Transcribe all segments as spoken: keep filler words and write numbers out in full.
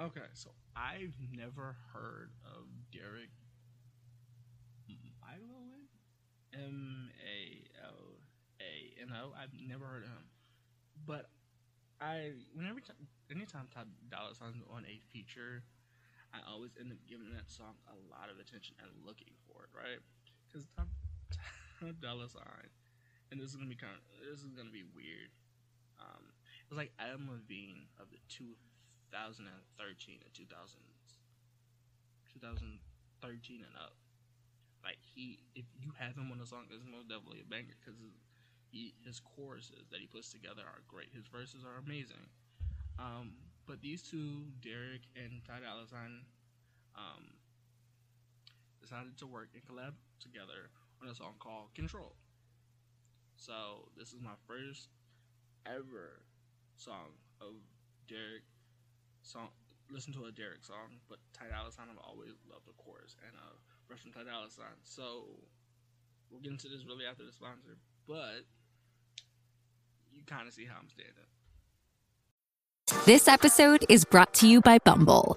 Okay, so I've never heard of Derek Malano. M A L A N O. I've never heard of him. But I, whenever, anytime Ty Dolla $ign's on a feature, I always end up giving that song a lot of attention and looking for it, right? Because Ty, Ty Dolla $ign, and this is gonna be kind of, this is gonna be weird. Um, it was like Adam Levine of the two thousand thirteen and two thousand, twenty thirteen and up. Like he, if you have him on a song, it's most definitely a banger because he, his choruses that he puts together are great. His verses are amazing. Um, but these two, Derek and Ty Dolla $ign, um, decided to work and collab together on a song called Control. So this is my first ever song of Derek song. Listen to a Derek song, but Ty Dolla $ign, I've always loved the chorus and a verse from Ty Dolla $ign. So we'll get into this really after the sponsor, but you kind of see how I'm standing. This episode is brought to you by Bumble.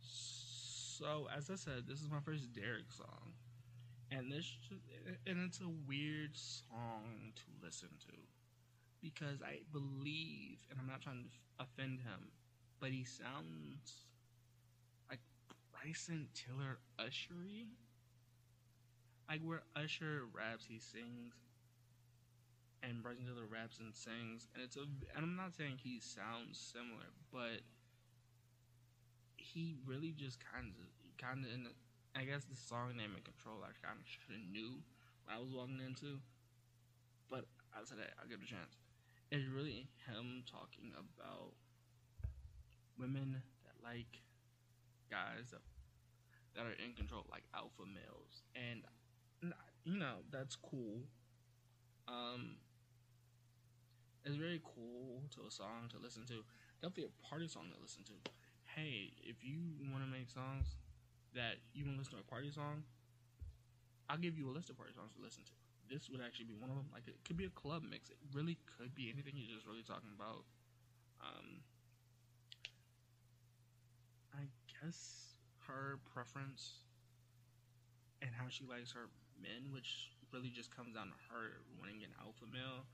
so as I said, this is my first Derek song, and this and it's a weird song to listen to, because I believe, and I'm not trying to offend him, but he sounds like Bryson Tiller Usher-y, like where Usher raps, he sings, and Bryson Tiller raps and sings, and it's a, and I'm not saying he sounds similar, but he really just kind of, kind of, in the, I guess the song name and Control I kind of should have knew what I was walking into, but I said, hey, I'll give it a chance. It's really him talking about women that like guys that, that are in control, like alpha males, and, you know, that's cool. Um, it's very cool to a song to listen to, definitely a party song to listen to. Hey, if you want to make songs that you want to listen to a party song, I'll give you a list of party songs to listen to. This would actually be one of them. Like, it could be a club mix. It really could be anything you're just really talking about. Um, I guess her preference and how she likes her men, which really just comes down to her wanting an alpha male,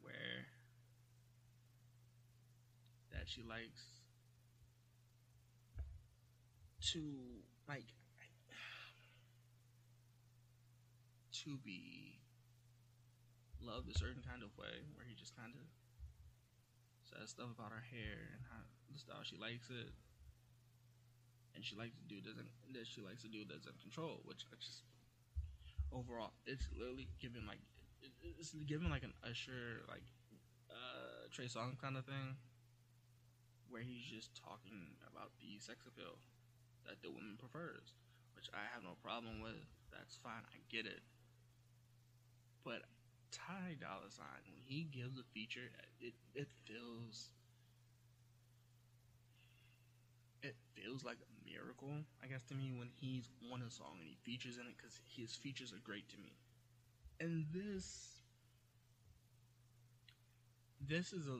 where that she likes to, like, to be loved a certain kind of way, where he just kind of says stuff about her hair and how the style she likes it, and she likes to do doesn't that she likes to do doesn't control, which I just overall it's literally giving like it's giving like an Usher, like uh, Trey Song kind of thing, where he's just talking about the sex appeal that the woman prefers, which I have no problem with. That's fine, I get it. But Ty Dolla $ign, when he gives a feature, it it feels it feels like a miracle, I guess, to me, when he's on a song and he features in it, because his features are great to me. And this this is a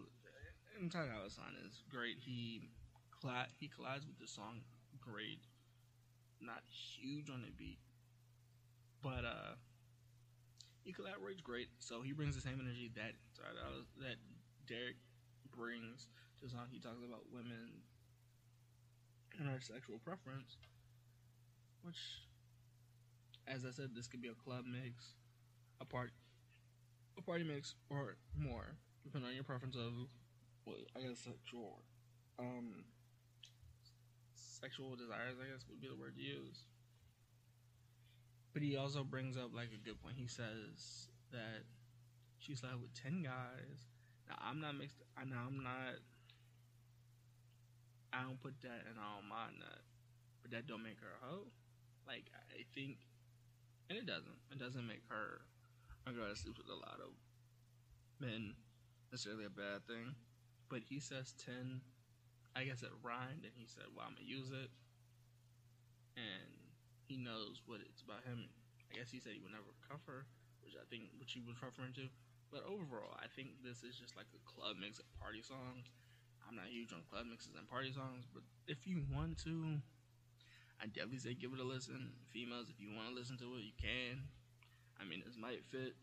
and Ty Dolla $ign is great. He collides, he collides with the song. Great, not huge on the beat, but uh, he collaborates great. So he brings the same energy that that Derek brings to the song. He talks about women and their sexual preference, which, as I said, this could be a club mix, a party, a party mix, or more, depending on your preference of, well, I guess, sexual. Um. Sexual desires, I guess, would be the word to use. But he also brings up, like, a good point. He says that she slept with ten guys. Now, I'm not mixed. I know I'm not. I don't put that, and I don't mind that. but that don't make her a hoe. Like, I think, and it doesn't. It doesn't make her a girl that sleeps with a lot of men necessarily a bad thing. But he says ten. I guess it rhymed, and he said, well, I'm going to use it. And he knows what it's about him. I guess he said he would never cover, which I think, which he was referring to. But overall, I think this is just like a club mix of party songs. I'm not huge on club mixes and party songs, but if you want to, I definitely say give it a listen. Females, if you want to listen to it, you can. I mean, this might fit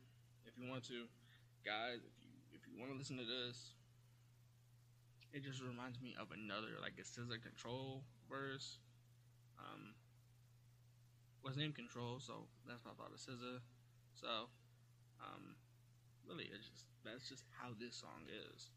if you want to. Guys, if you if you want to listen to this, it just reminds me of another, like, a Scissor Control verse. Um, was named Control, so that's my thought of Scissor. So, um, really, it's just that's just how this song is.